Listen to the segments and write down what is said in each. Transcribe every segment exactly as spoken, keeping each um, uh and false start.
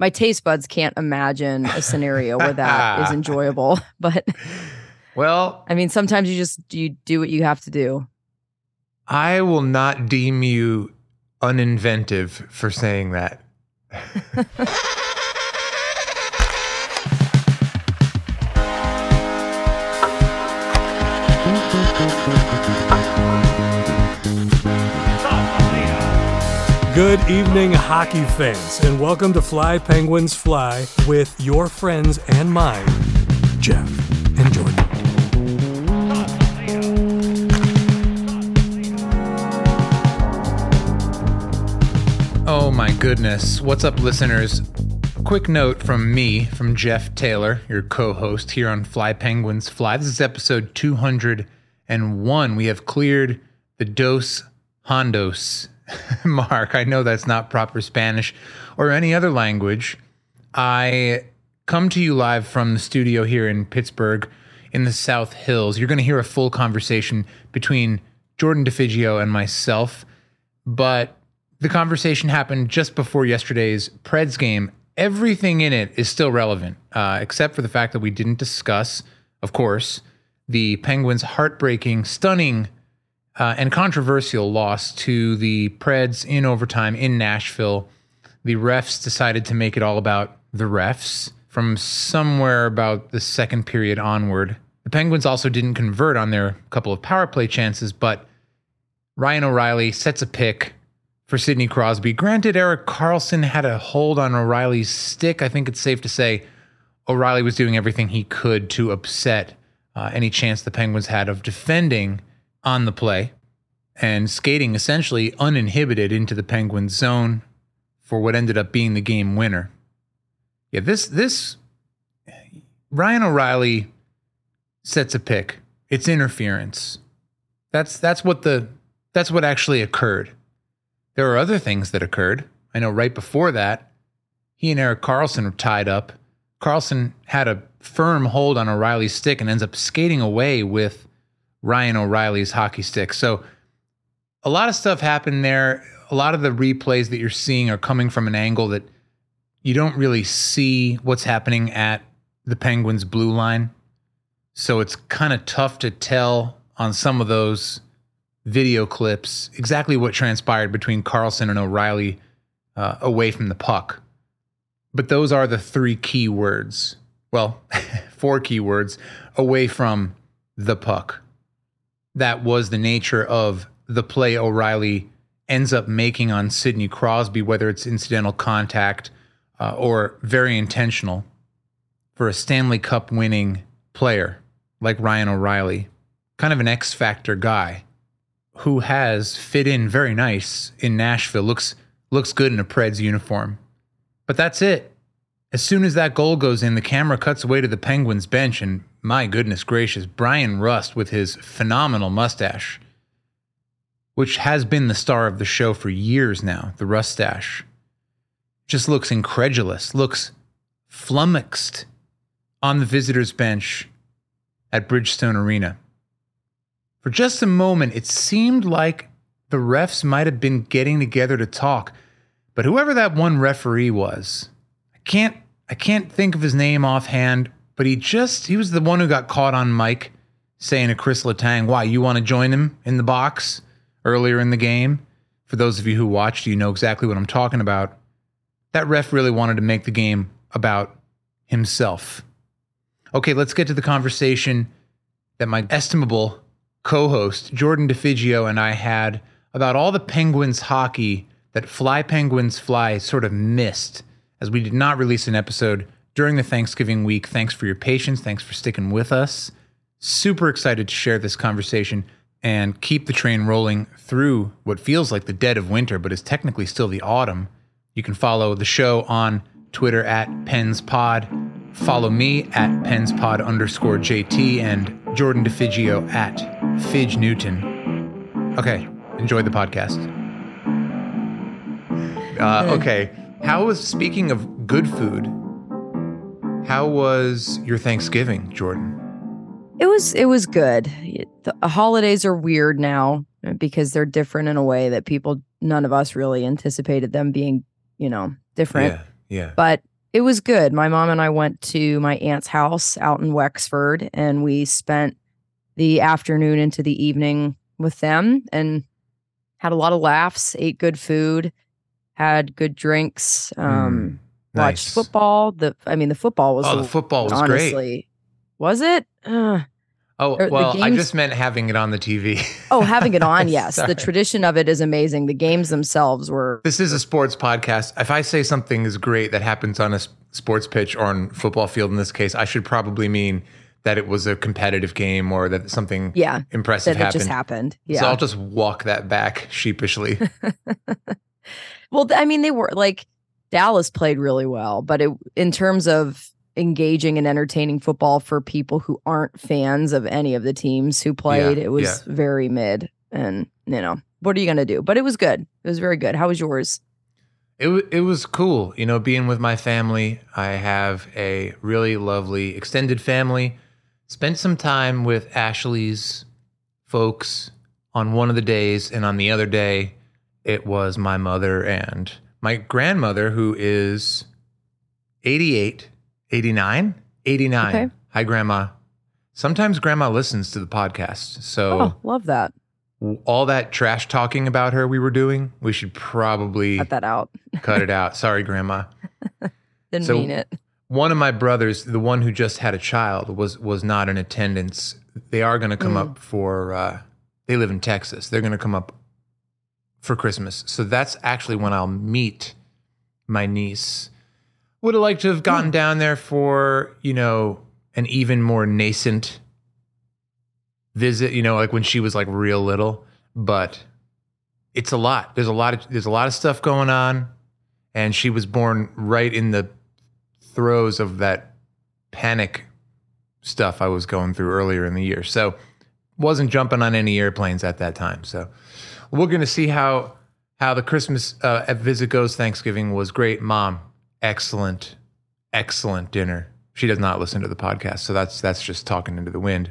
my taste buds can't imagine a scenario where that is enjoyable. But well, I mean, sometimes you just you do what you have to do. I will not deem you uninventive for saying that. Good evening, hockey fans, and welcome to Fly Penguins Fly with your friends and mine, Jeff and Jordan. Oh my goodness. What's up, listeners? A quick note from me, from Jeff Taylor, your co-host here on Fly Penguins Fly. This is episode two hundred one. We have cleared the Dos Hondos mark. I know that's not proper Spanish or any other language. I come to you live from the studio here in Pittsburgh in the South Hills. You're going to hear a full conversation between Jordan DeFiggio and myself, but the conversation happened just before yesterday's Preds game. Everything in it is still relevant, uh, except for the fact that we didn't discuss, of course, the Penguins' heartbreaking, stunning, uh, and controversial loss to the Preds in overtime in Nashville. The refs decided to make it all about the refs from somewhere about the second period onward. The Penguins also didn't convert on their couple of power play chances, but Ryan O'Reilly sets a pick for Sidney Crosby. Granted, Erik Karlsson had a hold on O'Reilly's stick. I think it's safe to say O'Reilly was doing everything he could to upset uh, any chance the Penguins had of defending on the play and skating essentially uninhibited into the Penguins' zone for what ended up being the game winner. Yeah, this this Ryan O'Reilly sets a pick. It's interference. That's that's what the that's what actually occurred. There are other things that occurred. I know right before that, he and Erik Karlsson were tied up. Karlsson had a firm hold on O'Reilly's stick and ends up skating away with Ryan O'Reilly's hockey stick. So a lot of stuff happened there. A lot of the replays that you're seeing are coming from an angle that you don't really see what's happening at the Penguins' blue line. So it's kind of tough to tell on some of those video clips exactly what transpired between Karlsson and O'Reilly uh, away from the puck. But those are the three key words. Well, four key words: away from the puck. That was the nature of the play O'Reilly ends up making on Sidney Crosby, whether it's incidental contact uh, or very intentional for a Stanley Cup winning player like Ryan O'Reilly, kind of an X-factor guy, who has fit in very nice in Nashville, looks looks good in a Preds uniform. But that's it. As soon as that goal goes in, the camera cuts away to the Penguins bench, and my goodness gracious, Brian Rust with his phenomenal mustache, which has been the star of the show for years now, the Rustache, just looks incredulous, looks flummoxed on the visitors' bench at Bridgestone Arena. For just a moment, it seemed like the refs might have been getting together to talk, but whoever that one referee was, I can't I can't think of his name offhand, but he just, he was the one who got caught on mic saying to Chris Letang, why, you want to join him in the box earlier in the game? For those of you who watched, you know exactly what I'm talking about. That ref really wanted to make the game about himself. Okay, let's get to the conversation that my estimable co-host Jordan DeFiggio and I had about all the Penguins hockey that Fly Penguins Fly sort of missed, as we did not release an episode during the Thanksgiving week. Thanks for your patience. Thanks for sticking with us. Super excited to share this conversation and keep the train rolling through what feels like the dead of winter, but is technically still the autumn. You can follow the show on Twitter at PensPod. Follow me at PensPod underscore JT and Jordan DeFiggio at Fidge Newton. Okay, enjoy the podcast. Uh, okay, how was, speaking of good food, how was your Thanksgiving, Jordan? It was it was good. The holidays are weird now because they're different in a way that people, none of us really anticipated them being, you know, different. Yeah, Yeah. But it was good. My mom and I went to my aunt's house out in Wexford, and we spent the afternoon into the evening with them and had a lot of laughs, ate good food, had good drinks, um, mm, nice. watched football. The I mean, the football was, oh, the football was honestly, great. Was it? Uh, oh, or, well, games, I just meant having it on the T V. Oh, having it on, yes. Sorry. The tradition of it is amazing. The games themselves were... This is a sports podcast. If I say something is great that happens on a sports pitch or on football field in this case, I should probably mean that it was a competitive game or that something yeah, impressive that happened. It just happened. Yeah. So I'll just walk that back sheepishly. Well, I mean, they were like Dallas played really well, but it, in terms of engaging and entertaining football for people who aren't fans of any of the teams who played, yeah, it was yeah. very mid. And, you know, what are you going to do? But it was good. It was very good. How was yours? It, w- it was cool. You know, being with my family, I have a really lovely extended family. Spent some time with Ashley's folks on one of the days, and on the other day, it was my mother and my grandmother, who is eighty-eight, eighty-nine, eighty-nine. Okay. Hi, Grandma. Sometimes Grandma listens to the podcast. So oh, love that. All that trash talking about her we were doing, we should probably cut that out. cut it out. Sorry, Grandma. Didn't so mean it. One of my brothers, the one who just had a child, was was not in attendance. They are going to come mm. up for, uh, they live in Texas. They're going to come up for Christmas. So that's actually when I'll meet my niece. Would have liked to have gotten down there for, you know, an even more nascent visit, you know, like when she was like real little, but it's a lot. There's a lot of, there's a lot of stuff going on, and she was born right in the throes of that panic stuff I was going through earlier in the year. So wasn't jumping on any airplanes at that time. So we're going to see how how the Christmas uh, visit goes. Thanksgiving was great. Mom, excellent, excellent dinner. She does not listen to the podcast, so that's that's just talking into the wind.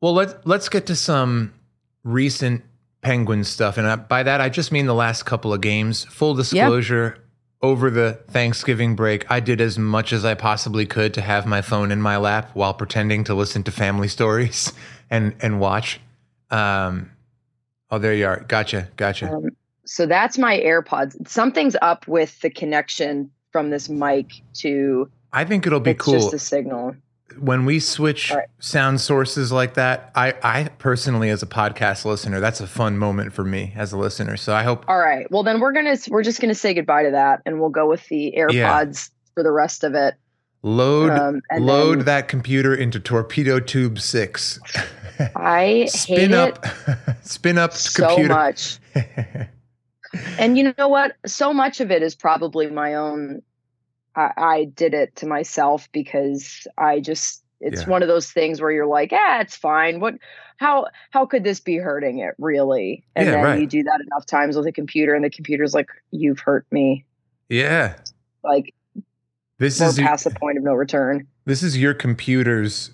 Well, let's, let's get to some recent Penguin stuff, and I, by that I just mean the last couple of games. Full disclosure, yep. Over the Thanksgiving break, I did as much as I possibly could to have my phone in my lap while pretending to listen to family stories and, and watch. Um Oh, there you are. Gotcha. Gotcha. Um, so that's my AirPods. Something's up with the connection from this mic to... I think it'll be it's cool. It's just a signal. When we switch right. sound sources like that, I, I personally, as a podcast listener, that's a fun moment for me as a listener. So I hope... All right. Well, then we're gonna we're just going to say goodbye to that, and we'll go with the AirPods yeah. for the rest of it. Load um, load then, that computer into torpedo tube six. I spin hate up, it spin up so computer. much. And you know what? So much of it is probably my own. I, I did it to myself because I just it's yeah. one of those things where you're like, ah, it's fine. What? How? How could this be hurting it really? And yeah, then right. you do that enough times with a computer, and the computer's like, you've hurt me. Yeah. Like. This We're is past your, the point of no return. This is your computer's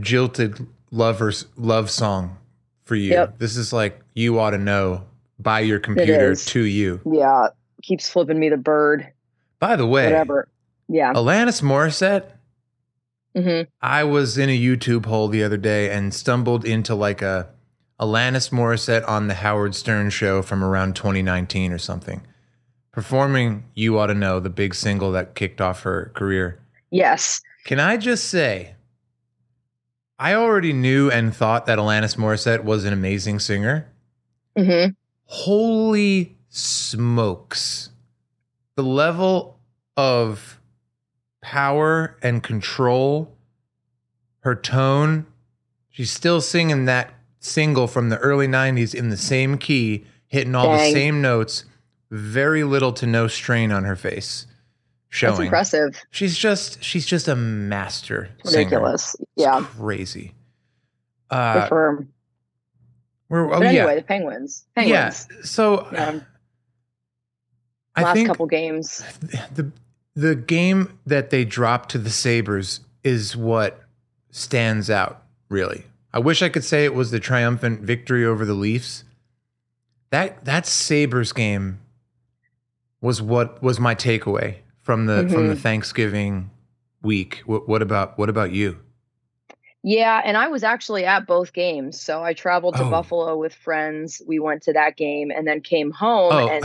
jilted lovers love song for you. Yep. This is like You Ought to Know by your computer to you. Yeah, keeps flipping me the bird. By the way, whatever. Yeah, Alanis Morissette. Mm-hmm. I was in a YouTube hole the other day and stumbled into like a Alanis Morissette on the Howard Stern show from around twenty nineteen or something. Performing You Ought to Know, the big single that kicked off her career. Yes. Can I just say, I already knew and thought that Alanis Morissette was an amazing singer. Mm-hmm. Holy smokes. The level of power and control, her tone, she's still singing that single from the early nineties in the same key, hitting all Dang. the same notes. Very little to no strain on her face showing. That's impressive. She's just she's just a master Ridiculous. singer. Yeah. It's crazy. Uh, Confirm. We're, oh, but anyway, yeah. the Penguins. Penguins. Yeah. So yeah. I Last think couple games. The the game that they dropped to the Sabres is what stands out, really. I wish I could say it was the triumphant victory over the Leafs. That that Sabres game was what was my takeaway from the mm-hmm. from the Thanksgiving week. What, what about what about you? Yeah, and I was actually at both games. So I traveled to oh. Buffalo with friends. We went to that game and then came home. Oh. And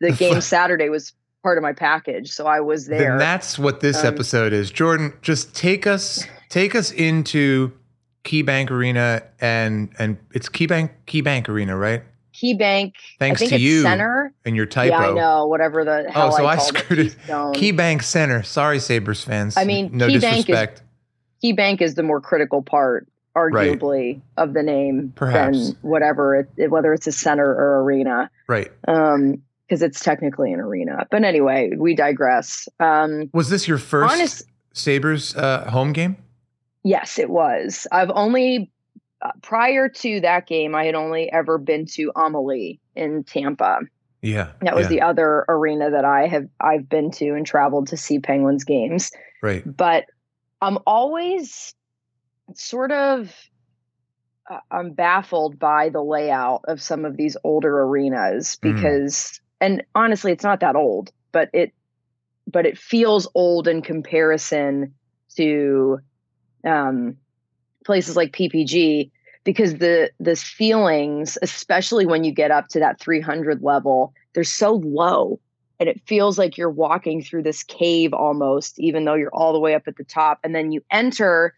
the, the game fl- Saturday was part of my package, so I was there. Then that's what this um, episode is. Jordan, just take us take us into KeyBank Arena and and it's KeyBank KeyBank Arena, right? KeyBank. Thanks I think to it's you Center. And your typo. Yeah, I know. Whatever the hell. Oh, so I, I screwed it. KeyBank Center. Sorry, Sabres fans. I mean, no KeyBank disrespect. Is, KeyBank is the more critical part, arguably, right. of the name Perhaps. than whatever it, it, whether it's a center or arena, right? Um, because it's technically an arena. But anyway, we digress. Um, was this your first honest, Sabres uh, home game? Yes, it was. I've only uh, prior to that game, I had only ever been to Amalie in Tampa. Yeah, that was yeah. the other arena that I have I've been to and traveled to see Penguins games. Right, but. I'm always sort of uh, I'm baffled by the layout of some of these older arenas because, mm. and honestly, it's not that old, but it, but it feels old in comparison to um, places like P P G because the, the ceilings, especially when you get up to that three hundred level, they're so low. And it feels like you're walking through this cave almost, even though you're all the way up at the top. And then you enter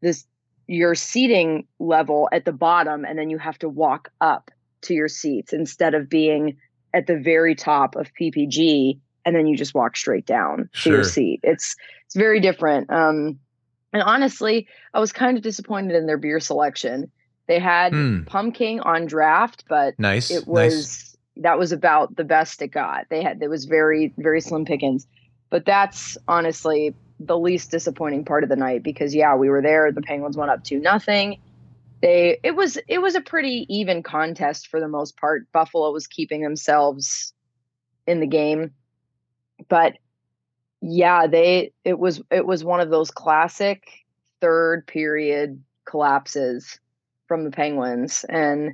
this your seating level at the bottom, and then you have to walk up to your seats instead of being at the very top of P P G, and then you just walk straight down sure. to your seat. It's it's very different. Um, and honestly, I was kind of disappointed in their beer selection. They had mm. Pumpkin on draft, but nice, it was. Nice. That was about the best it got. They had, it was very, very slim pickings, but that's honestly the least disappointing part of the night because yeah, we were there. The Penguins went up two nothing. They, it was, it was a pretty even contest for the most part. Buffalo was keeping themselves in the game, but yeah, they, it was, it was one of those classic third period collapses from the Penguins. And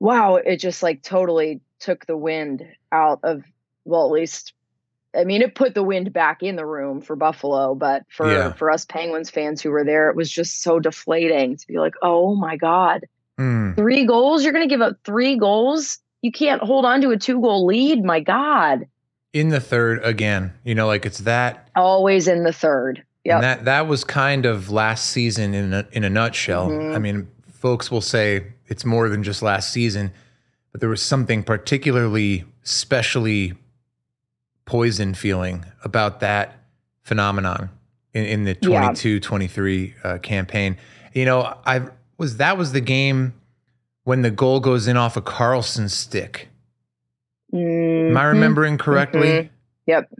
wow, it just like totally took the wind out of, well, at least, I mean, it put the wind back in the room for Buffalo, but for, yeah. for us Penguins fans who were there, it was just so deflating to be like, oh my God, mm. three goals? You're going to give up three goals? You can't hold on to a two goal lead. My God. In the third again, you know, like it's that. Always in the third. Yeah. That, that was kind of last season in a, in a nutshell. Mm-hmm. I mean, folks will say, it's more than just last season, but there was something particularly, specially poison feeling about that phenomenon in, in the twenty-two twenty-three yeah. uh, campaign. You know, I was that was the game when the goal goes in off a Karlsson stick. Mm-hmm. Am I remembering correctly? Mm-hmm. Yep.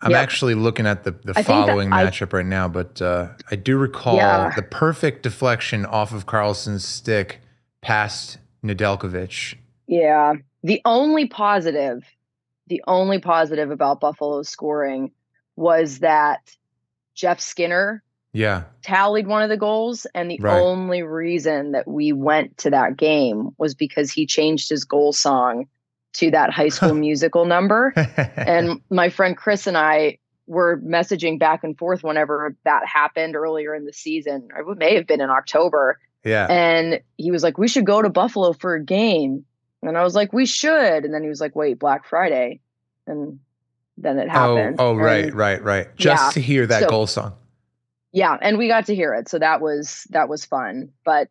I'm yep. actually looking at the, the following matchup I, right now, but uh, I do recall yeah. the perfect deflection off of Karlsson's stick past Nedeljkovic. Yeah. The only positive, the only positive about Buffalo's scoring was that Jeff Skinner yeah. tallied one of the goals. And the right. only reason that we went to that game was because he changed his goal song to that High School Musical number. And my friend Chris and I were messaging back and forth whenever that happened earlier in the season. It may have been in October. Yeah. And he was like, we should go to Buffalo for a game. And I was like, we should. And then he was like, wait, Black Friday. And then it happened. Oh, oh right, right, right. Just yeah. to hear that so, goal song. Yeah. And we got to hear it. So that was, that was fun. But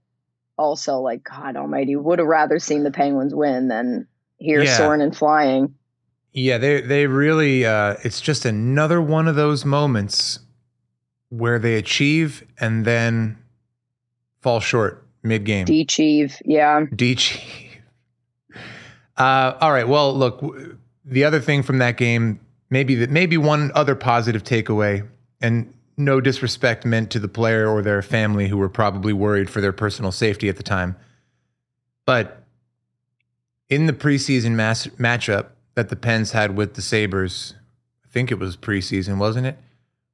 also like, God almighty, would have rather seen the Penguins win than here yeah. soaring and flying. Yeah, they they really, uh, it's just another one of those moments where they achieve and then fall short mid-game. Dechieve, yeah. Dechieve. Uh, all right, well, look, w- the other thing from that game, maybe that maybe one other positive takeaway, and no disrespect meant to the player or their family who were probably worried for their personal safety at the time, but in the preseason mass- matchup that the Pens had with the Sabres, I think it was preseason, wasn't it?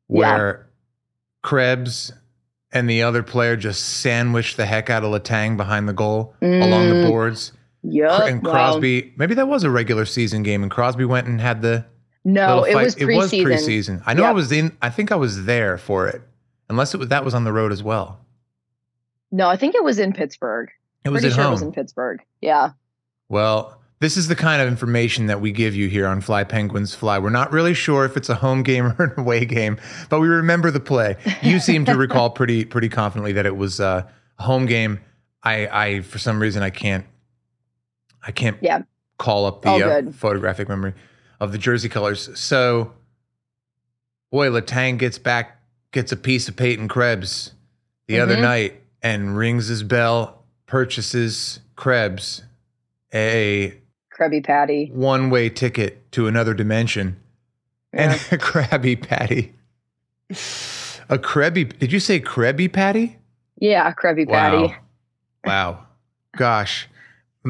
Where yeah. Krebs and the other player just sandwiched the heck out of Letang behind the goal mm. along the boards. Yeah, and Crosby, wow. maybe that was a regular season game, and Crosby went and had the No, it was, it was preseason. I know yep. I was in, I think I was there for it. Unless it was, that was on the road as well. No, I think it was in Pittsburgh. It was Pretty at sure home. It was in Pittsburgh. Yeah. Well, this is the kind of information that we give you here on Fly Penguins Fly. We're not really sure if it's a home game or an away game, but we remember the play. You seem to recall pretty pretty confidently that it was a home game. I, I for some reason I can't I can't yeah. call up the uh, photographic memory of the jersey colors. So, boy, Letang gets back, gets a piece of Peyton Krebs the mm-hmm. other night and rings his bell, purchases Krebs a Krabby Patty one-way ticket to another dimension yeah. and a Krabby Patty. A Krabby, did you say Krabby Patty? Yeah, Krabby Patty. Wow. Wow. Gosh.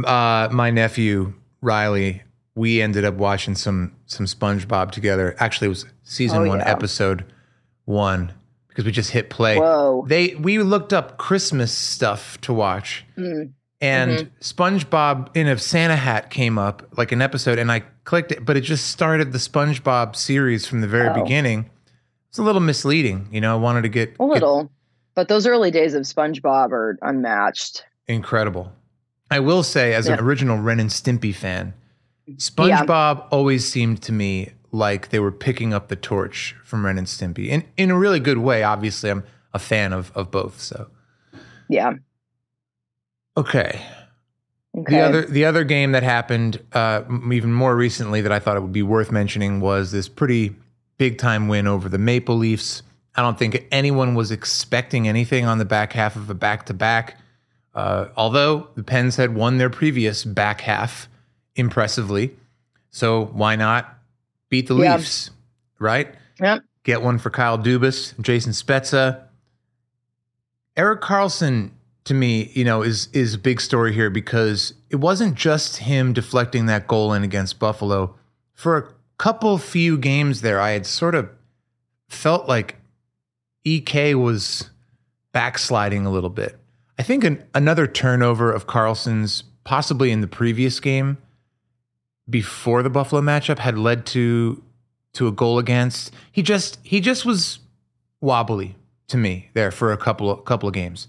Uh, my nephew, Riley, we ended up watching some some SpongeBob together. Actually, it was season oh, one, yeah. episode one, because we just hit play. Whoa. They we looked up Christmas stuff to watch, mm. and mm-hmm. SpongeBob in a Santa hat came up, like an episode, and I clicked it, but it just started the SpongeBob series from the very oh. beginning. It's a little misleading. You know, I wanted to get... A little, get, but those early days of SpongeBob are unmatched. Incredible. I will say, as yeah. an original Ren and Stimpy fan, SpongeBob yeah. always seemed to me like they were picking up the torch from Ren and Stimpy. In in a really good way, obviously. I'm a fan of, of both, so. Yeah. Okay. Okay. The other the other game that happened uh, even more recently that I thought it would be worth mentioning was this pretty big-time win over the Maple Leafs. I don't think anyone was expecting anything on the back half of a back-to-back, uh, although the Pens had won their previous back half impressively. So why not beat the yep. Leafs, right? Yep. Get one for Kyle Dubas, Jason Spezza. Erik Karlsson, to me, you know, is is a big story here because it wasn't just him deflecting that goal in against Buffalo. For a couple few games there, I had sort of felt like E K was backsliding a little bit. I think an, another turnover of Karlsson's, possibly in the previous game, before the Buffalo matchup, had led to to a goal against. He just he just was wobbly to me there for a couple of, couple of games.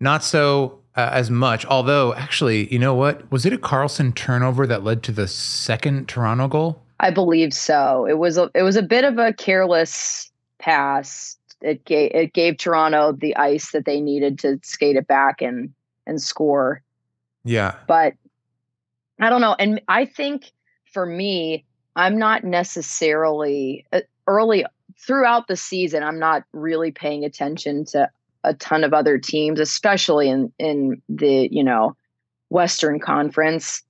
Not so uh, as much, although actually, you know what? Was it a Karlsson turnover that led to the second Toronto goal? I believe so. It was a, it was a bit of a careless pass. It gave it gave Toronto the ice that they needed to skate it back and and score. Yeah. But I don't know. And I think for me, I'm not necessarily early throughout the season. I'm not really paying attention to a ton of other teams, especially in, in the, you know, Western Conference.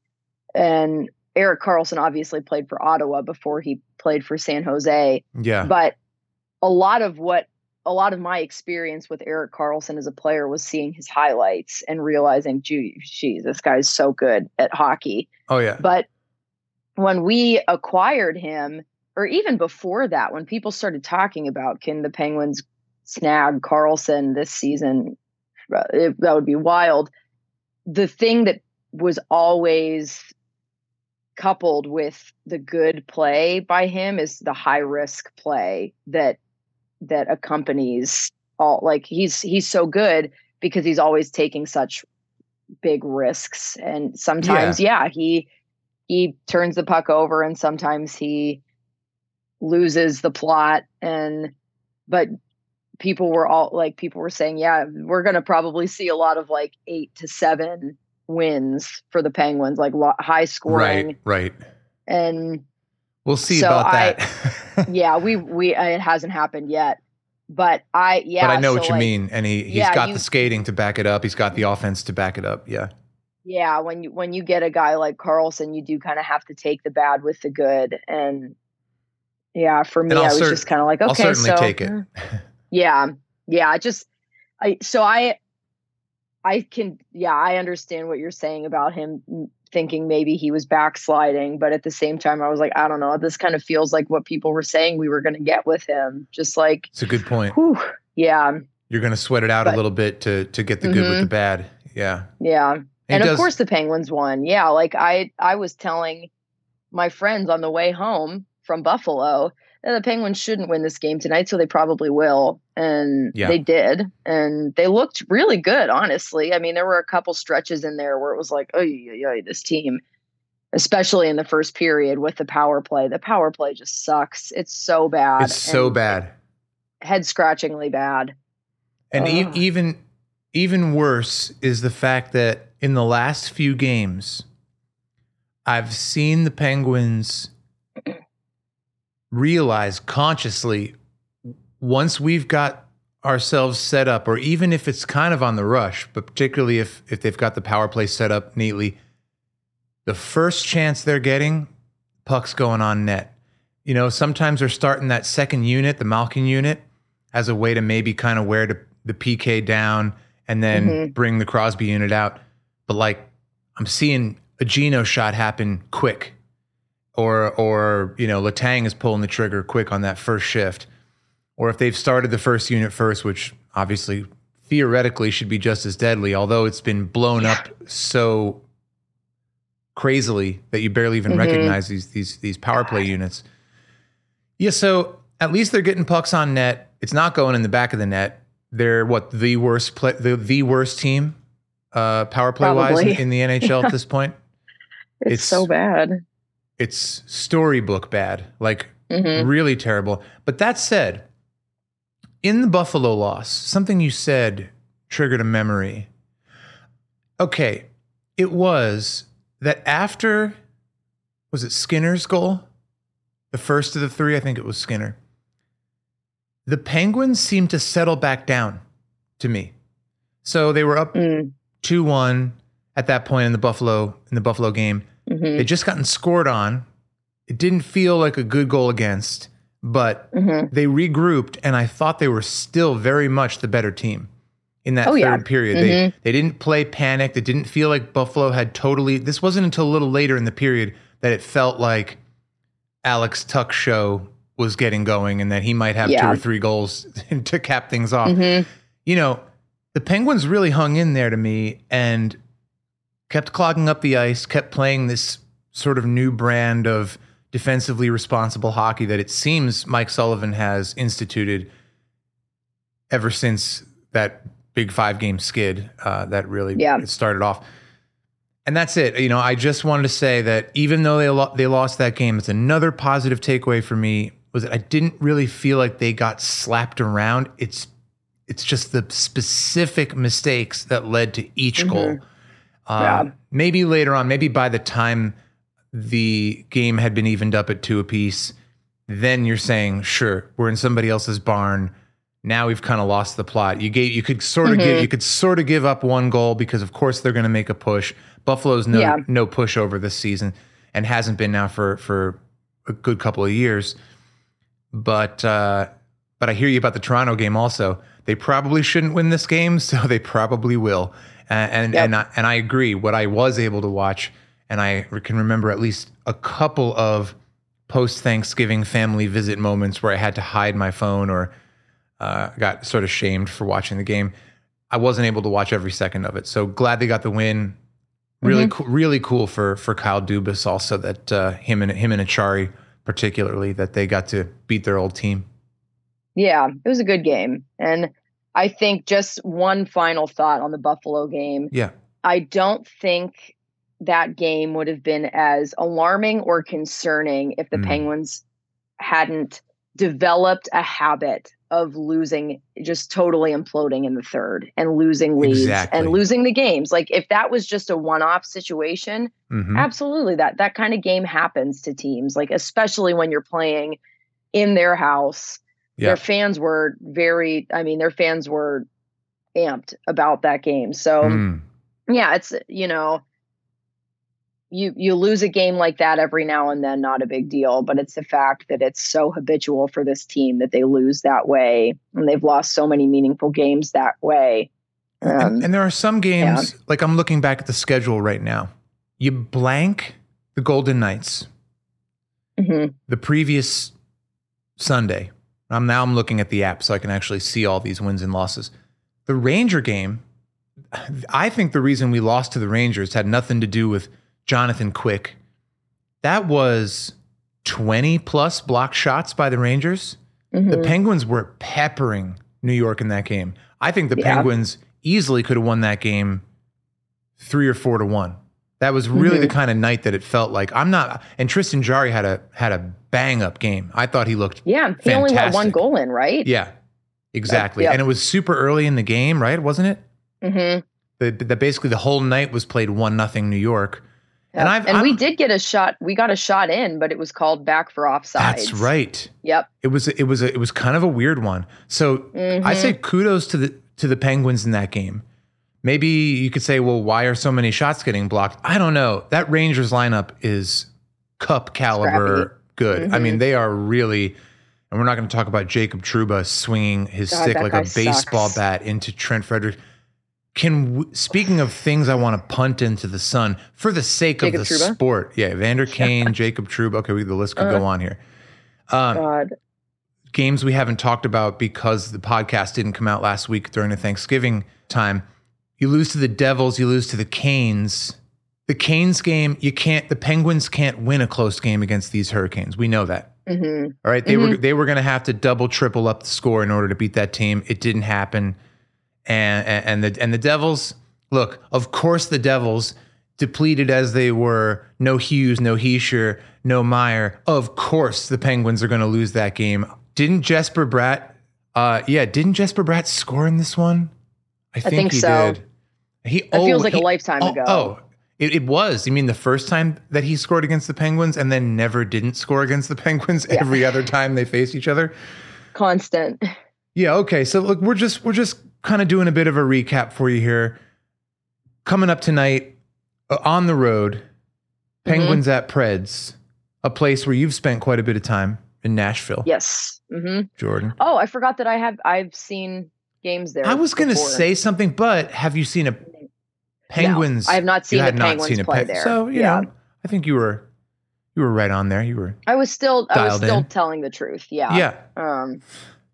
And Erik Karlsson obviously played for Ottawa before he played for San Jose. Yeah. But a lot of what, a lot of my experience with Erik Karlsson as a player was seeing his highlights and realizing, geez, this guy's so good at hockey. Oh yeah. But when we acquired him, or even before that, when people started talking about, can the Penguins snag Karlsson this season, it, that would be wild. The thing that was always coupled with the good play by him is the high risk play that, that accompanies all, like he's, he's so good because he's always taking such big risks. And sometimes, yeah, yeah he, he turns the puck over and sometimes he loses the plot. And, but people were all like, people were saying, yeah, we're going to probably see a lot of like eight to seven wins for the Penguins, like lo- high scoring. Right. Right. And we'll see so about I, that. yeah, we we it hasn't happened yet, but I yeah. But I know so what you like, mean, and he he's yeah, got you, the skating to back it up. He's got the offense to back it up. Yeah. Yeah, when you when you get a guy like Karlsson, you do kind of have to take the bad with the good, and yeah, for me, I was cert- just kind of like, okay, I'll certainly so take it. yeah, yeah, I just I so I I can yeah, I understand what you're saying about him thinking maybe he was backsliding, but at the same time I was like, I don't know, this kind of feels like what people were saying we were going to get with him. Just like, it's a good point. Whew, yeah, you're going to sweat it out but, a little bit to to get the mm-hmm. good with the bad. Yeah, yeah, and, and of does, course the Penguins won. Yeah, like I I was telling my friends on the way home from Buffalo, and the Penguins shouldn't win this game tonight, so they probably will. And yeah. they did. And they looked really good, honestly. I mean, there were a couple stretches in there where it was like, oh, this team, especially in the first period with the power play. The power play just sucks. It's so bad. It's so bad. Head-scratchingly bad. And oh. e- even even worse is the fact that in the last few games, I've seen the Penguins realize consciously, once we've got ourselves set up, or even if it's kind of on the rush, but particularly if, if they've got the power play set up neatly, the first chance they're getting, puck's going on net. You know, sometimes they're starting that second unit, the Malkin unit, as a way to maybe kind of wear to, the P K down and then mm-hmm. bring the Crosby unit out. But like, I'm seeing a Geno shot happen quick. Or, or you know, Letang is pulling the trigger quick on that first shift. Or if they've started the first unit first, which obviously theoretically should be just as deadly, although it's been blown yeah. up so crazily that you barely even mm-hmm. recognize these these these power play God. units. Yeah, so at least they're getting pucks on net. It's not going in the back of the net. They're what the worst play, the the worst team, uh, power play Probably. wise in, in the N H L yeah. at this point. It's, it's so bad. It's storybook bad, like mm-hmm. really terrible. But that said, in the Buffalo loss, something you said triggered a memory. Okay, it was that after, was it Skinner's goal? The first of the three, I think it was Skinner. The Penguins seemed to settle back down to me. So they were up mm. two one at that point in the Buffalo in the Buffalo game. Mm-hmm. They'd just gotten scored on. It didn't feel like a good goal against, but mm-hmm. they regrouped, and I thought they were still very much the better team in that oh, third yeah. period. Mm-hmm. They they didn't play panicked. It didn't feel like Buffalo had totally... This wasn't until a little later in the period that it felt like Alex Tuck's show was getting going and that he might have yeah. two or three goals to cap things off. Mm-hmm. You know, the Penguins really hung in there to me and... kept clogging up the ice, kept playing this sort of new brand of defensively responsible hockey that it seems Mike Sullivan has instituted ever since that big five-game skid uh, that really yeah. started off. And that's it. You know, I just wanted to say that even though they, lo- they lost that game, it's another positive takeaway for me was that I didn't really feel like they got slapped around. It's, it's just the specific mistakes that led to each mm-hmm. goal. Uh, yeah. Maybe later on, maybe by the time the game had been evened up at two apiece, then you're saying, sure, we're in somebody else's barn. Now we've kind of lost the plot. You gave, you could sort of mm-hmm. give, you could sort of give up one goal because of course they're going to make a push. Buffalo's no yeah. no pushover this season and hasn't been now for for a good couple of years. But uh, but I hear you about the Toronto game also. They probably shouldn't win this game, so they probably will. And yep. and, I, and I agree. What I was able to watch, and I can remember at least a couple of post-Thanksgiving family visit moments where I had to hide my phone or uh, got sort of shamed for watching the game. I wasn't able to watch every second of it. So glad they got the win. Really, mm-hmm. co- really cool for for Kyle Dubas also that uh, him and him and Achari particularly that they got to beat their old team. Yeah, it was a good game. And I think just one final thought on the Buffalo game. Yeah. I don't think that game would have been as alarming or concerning if the mm. Penguins hadn't developed a habit of losing, just totally imploding in the third and losing leads exactly. and losing the games. Like if that was just a one-off situation, mm-hmm. absolutely that that kind of game happens to teams, like especially when you're playing in their house. Yeah. Their fans were very, I mean, their fans were amped about that game. So, mm. yeah, it's, you know, you you lose a game like that every now and then, not a big deal. But it's the fact that it's so habitual for this team that they lose that way. And they've lost so many meaningful games that way. Um, and, and there are some games, yeah. like I'm looking back at the schedule right now. You blank the Golden Knights mm-hmm. the previous Sunday. I'm now I'm looking at the app so I can actually see all these wins and losses. The Ranger game, I think the reason we lost to the Rangers had nothing to do with Jonathan Quick. That was twenty plus block shots by the Rangers. Mm-hmm. The Penguins were peppering New York in that game. I think the yeah. Penguins easily could have won that game three or four to one. That was really mm-hmm. the kind of night that it felt like. I'm not, and Tristan Jarry had a had a bang up game. I thought he looked yeah. He fantastic. Only got one goal in, right? Yeah, exactly. Yep. And it was super early in the game, right? Wasn't it? Mm-hmm. The, the basically the whole night was played one nothing New York. Yep. And I've, and I'm, we did get a shot. We got a shot in, but it was called back for offsides. That's right. Yep. It was it was a, it was kind of a weird one. So mm-hmm. I say kudos to the to the Penguins in that game. Maybe you could say, well, why are so many shots getting blocked? I don't know. That Rangers lineup is cup caliber Scrappy. Good. Mm-hmm. I mean, they are really, and we're not going to talk about Jacob Trouba swinging his God, stick like a baseball sucks. bat into Trent Frederick. Can we, speaking of things I want to punt into the sun for the sake Jacob of the Trouba? Sport. Yeah, Vander Kane, Jacob Trouba. Okay, we, the list could uh, go on here. Um, God. Games we haven't talked about because the podcast didn't come out last week during the Thanksgiving time. You lose to the Devils, you lose to the Canes. The Canes game, you can't. The Penguins can't win a close game against these Hurricanes. We know that. Mm-hmm. All right, they mm-hmm. were they were going to have to double, triple up the score in order to beat that team. It didn't happen. And, and the and the Devils, look, of course the Devils, depleted as they were, no Hughes, no Heischer, no Meyer. Of course the Penguins are going to lose that game. Didn't Jesper Bratt, uh, yeah, didn't Jesper Bratt score in this one? I think, I think he so. did. He It oh, feels like he, a lifetime oh, ago. Oh, it, it was. You mean the first time that he scored against the Penguins and then never didn't score against the Penguins yeah. every other time they faced each other? Constant. Yeah, okay. So look, we're just we're just kind of doing a bit of a recap for you here. Coming up tonight, uh, on the road, Penguins mm-hmm. at Preds, a place where you've spent quite a bit of time in Nashville. Yes. Mm-hmm. Jordan. Oh, I forgot that I have I've seen games there. I was going to say something, but have you seen a Penguins? No, I have not seen the Penguins seen a play pe- there. So yeah, know, I think you were you were right on there. You were. I was still I was still in. telling the truth. Yeah. Yeah. Um,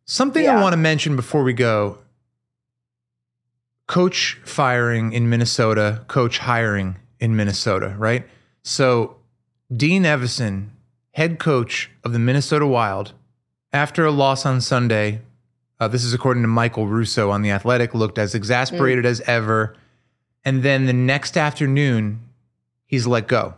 something yeah. I want to mention before we go. Coach firing in Minnesota, coach hiring in Minnesota, right? So Dean Evason, head coach of the Minnesota Wild, after a loss on Sunday, uh, this is according to Michael Russo on The Athletic, looked as exasperated mm. as ever. And then the next afternoon, he's let go.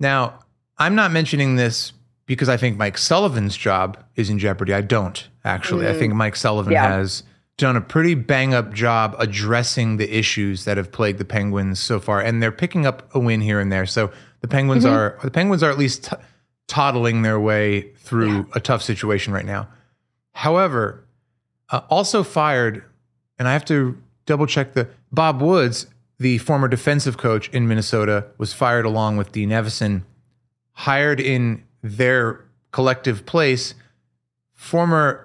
Now, I'm not mentioning this because I think Mike Sullivan's job is in jeopardy. I don't, actually. Mm. I think Mike Sullivan yeah. has done a pretty bang-up job addressing the issues that have plagued the Penguins so far, and they're picking up a win here and there. So the Penguins mm-hmm. are the Penguins are at least t- toddling their way through yeah. a tough situation right now. However, uh, also fired, and I have to double-check the Bob Woods, the former defensive coach in Minnesota, was fired along with Dean Evason, hired in their collective place, former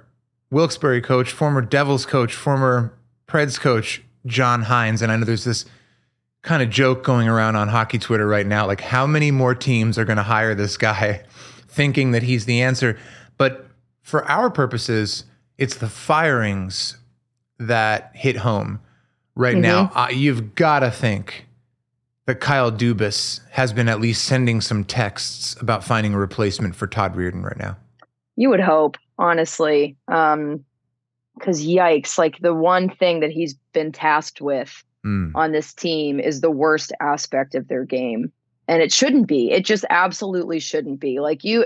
Wilkes-Barre coach, former Devils coach, former Preds coach, John Hines. And I know there's this kind of joke going around on hockey Twitter right now, like how many more teams are going to hire this guy thinking that he's the answer. But for our purposes, it's the firings that hit home right mm-hmm. now. Uh, you've got to think that Kyle Dubas has been at least sending some texts about finding a replacement for Todd Reardon right now. You would hope. Honestly, um, because yikes, like the one thing that he's been tasked with mm. on this team is the worst aspect of their game. And it shouldn't be. It just absolutely shouldn't be. Like you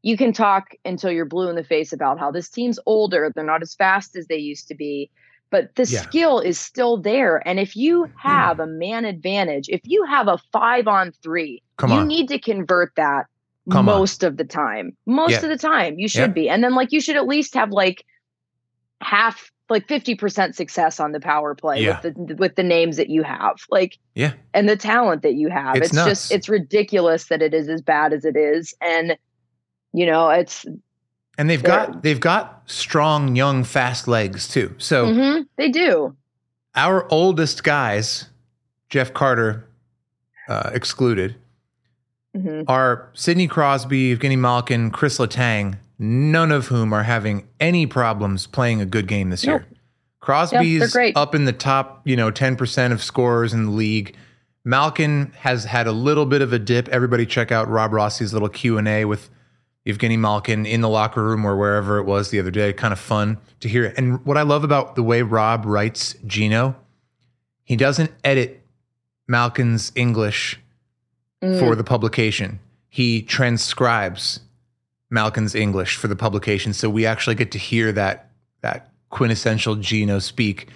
you can talk until you're blue in the face about how this team's older. They're not as fast as they used to be. But the yeah. skill is still there. And if you have mm. a man advantage, if you have a five on three, Come you on. need to convert that. Come most on. of the time, most yeah. of the time you should yeah. be. And then like, you should at least have like half, like fifty percent success on the power play yeah. with the, with the names that you have, like, yeah. and the talent that you have. It's, it's just, it's ridiculous that it is as bad as it is. And you know, it's, and they've got, they've got strong, young, fast legs too. So mm-hmm, they do. Our oldest guys, Jeff Carter uh, excluded, Mm-hmm. are Sidney Crosby, Evgeny Malkin, Chris Letang, none of whom are having any problems playing a good game this nope. year. Crosby's yeah, up in the top, you know, ten percent of scorers in the league. Malkin has had a little bit of a dip. Everybody check out Rob Rossi's little Q and A with Evgeny Malkin in the locker room or wherever it was the other day. Kind of fun to hear. And what I love about the way Rob writes Gino, he doesn't edit Malkin's English mm. for the publication. He transcribes Malkin's English for the publication. So we actually get to hear that that quintessential Gino speak.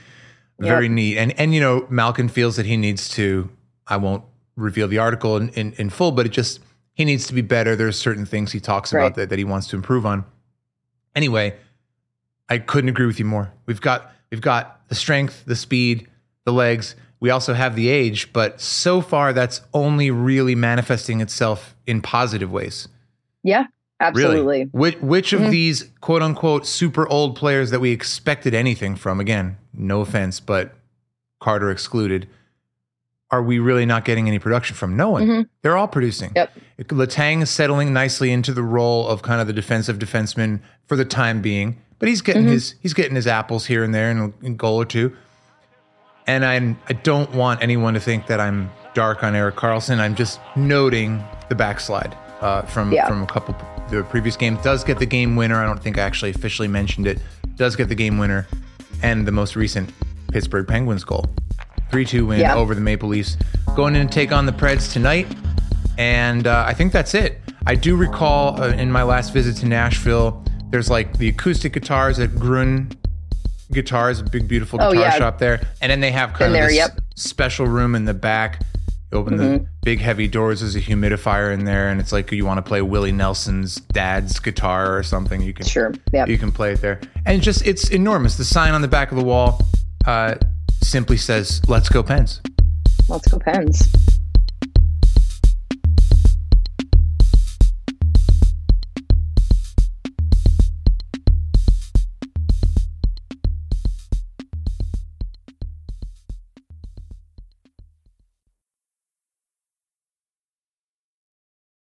Very yep. neat. And, and you know, Malkin feels that he needs to, I won't reveal the article in, in, in full, but it just... he needs to be better. There's certain things he talks right. about that, that he wants to improve on. Anyway, I couldn't agree with you more. We've got we've got the strength, the speed, the legs. We also have the age, but so far that's only really manifesting itself in positive ways. Yeah, absolutely. Really. Which, which mm-hmm. of these quote unquote super old players that we expected anything from, again, no offense, but Carter excluded, are we really not getting any production from? No one. Mm-hmm. They're all producing. Yep. Letang is settling nicely into the role of kind of the defensive defenseman for the time being, but he's getting mm-hmm. his he's getting his apples here and there and a goal or two. And I I don't want anyone to think that I'm dark on Erik Karlsson. I'm just noting the backslide uh, from yeah. from a couple the previous game. Does get the game winner. I don't think I actually officially mentioned it. Does get the game winner and the most recent Pittsburgh Penguins goal. three two win yep. over the Maple Leafs. Going in to take on the Preds tonight. And uh, I think that's it. I do recall uh, in my last visit to Nashville, there's like the acoustic guitars at Grun Guitars, a big, beautiful guitar oh, yeah. shop there. And then they have kind in of there, this yep. special room in the back. You open mm-hmm. the big, heavy doors. There's a humidifier in there. And it's like you want to play Willie Nelson's dad's guitar or something. You can, sure. yep. you can play it there. And just it's enormous. The sign on the back of the wall. Uh, simply says, let's go Pens. Let's go Pens.